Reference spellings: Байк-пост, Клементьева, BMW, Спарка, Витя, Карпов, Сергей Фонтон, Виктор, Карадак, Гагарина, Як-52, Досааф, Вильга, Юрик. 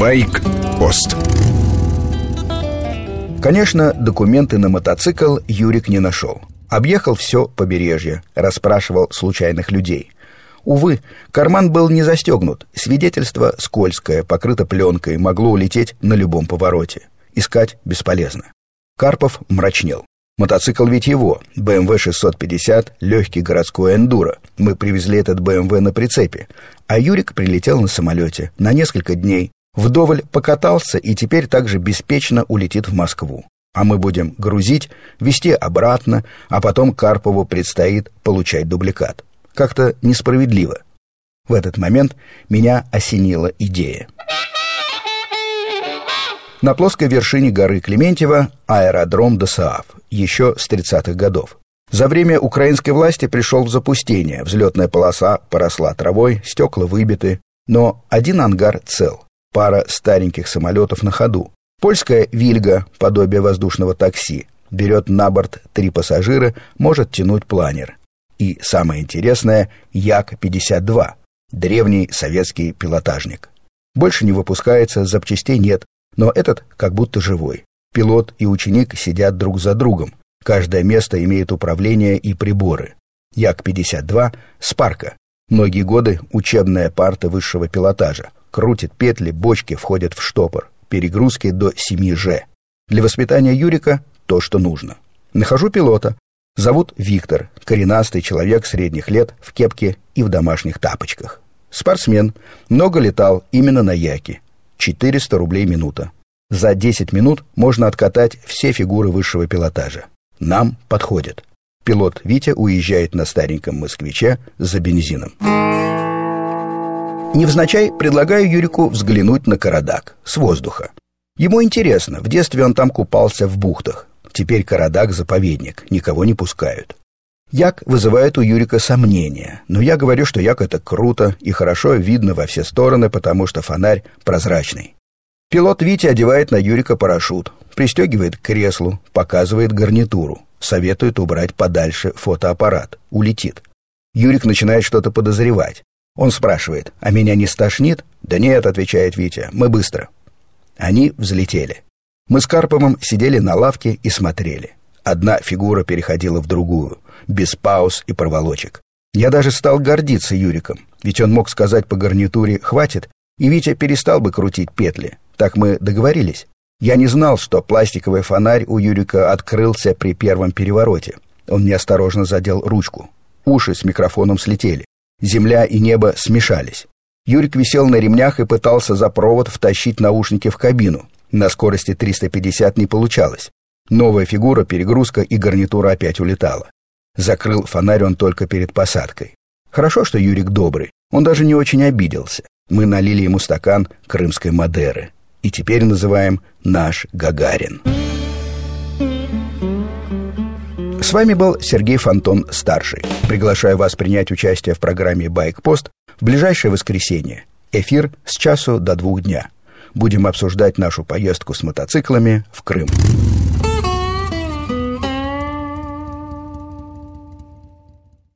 Байк-пост. Конечно, документы на мотоцикл Юрик не нашел. Объехал все побережье, расспрашивал случайных людей. Увы, карман был не застегнут, свидетельство скользкое, покрыто пленкой, могло улететь на любом повороте. Искать бесполезно. Карпов мрачнел. Мотоцикл ведь его, BMW 650, легкий городской эндуро. Мы привезли этот BMW на прицепе. А Юрик прилетел на самолете на несколько дней. Вдоволь покатался и теперь также беспечно улетит в Москву. А мы будем грузить, везти обратно, а потом Карпову предстоит получать дубликат. Как-то несправедливо. В этот момент меня осенила идея. На плоской вершине горы Клементьева аэродром Досааф, еще с 30-х годов. За время украинской власти пришел в запустение, взлетная полоса поросла травой, стекла выбиты, но один ангар цел, пара стареньких самолетов на ходу. Польская «Вильга», подобие воздушного такси, берет на борт 3 пассажира, может тянуть планер. И самое интересное – Як-52, древний советский пилотажник. Больше не выпускается, запчастей нет. Но этот как будто живой. Пилот и ученик сидят друг за другом. Каждое место имеет управление и приборы. Як-52 – «Спарка». Многие годы учебная парта высшего пилотажа. Крутит петли, бочки входят в штопор. Перегрузки до 7G. Для воспитания Юрика то, что нужно. Нахожу пилота. Зовут Виктор. Коренастый человек средних лет, в кепке и в домашних тапочках. Спортсмен. Много летал именно на яке. 400 рублей минута. За 10 минут можно откатать все фигуры высшего пилотажа. Нам подходит. Пилот Витя уезжает на стареньком москвиче за бензином. Невзначай предлагаю Юрику взглянуть на Карадак с воздуха. Ему интересно, в детстве он там купался в бухтах. Теперь Карадак заповедник, никого не пускают. Як вызывает у Юрика сомнения, но я говорю, что як это круто и хорошо видно во все стороны, потому что фонарь прозрачный. Пилот Витя одевает на Юрика парашют, пристегивает к креслу, показывает гарнитуру, советует убрать подальше фотоаппарат, улетит. Юрик начинает что-то подозревать. Он спрашивает, а меня не стошнит? Да нет, отвечает Витя, мы быстро. Они взлетели. Мы с Карповым сидели на лавке и смотрели. Одна фигура переходила в другую, без пауз и проволочек. Я даже стал гордиться Юриком, ведь он мог сказать по гарнитуре «хватит», и Витя перестал бы крутить петли. Так мы договорились. Я не знал, что пластиковый фонарь у Юрика открылся при первом перевороте. Он неосторожно задел ручку. Уши с микрофоном слетели. Земля и небо смешались. Юрик висел на ремнях и пытался за провод втащить наушники в кабину. На скорости 350 не получалось. Новая фигура, перегрузка и гарнитура опять улетала. Закрыл фонарь он только перед посадкой. Хорошо, что Юрик добрый. Он даже не очень обиделся. Мы налили ему стакан крымской мадеры. И теперь называем наш Гагарин. С вами был Сергей Фонтон-старший. Приглашаю вас принять участие в программе «Байк-пост» в ближайшее воскресенье. Эфир с 1:00 до 2:00 дня. Будем обсуждать нашу поездку с мотоциклами в Крым.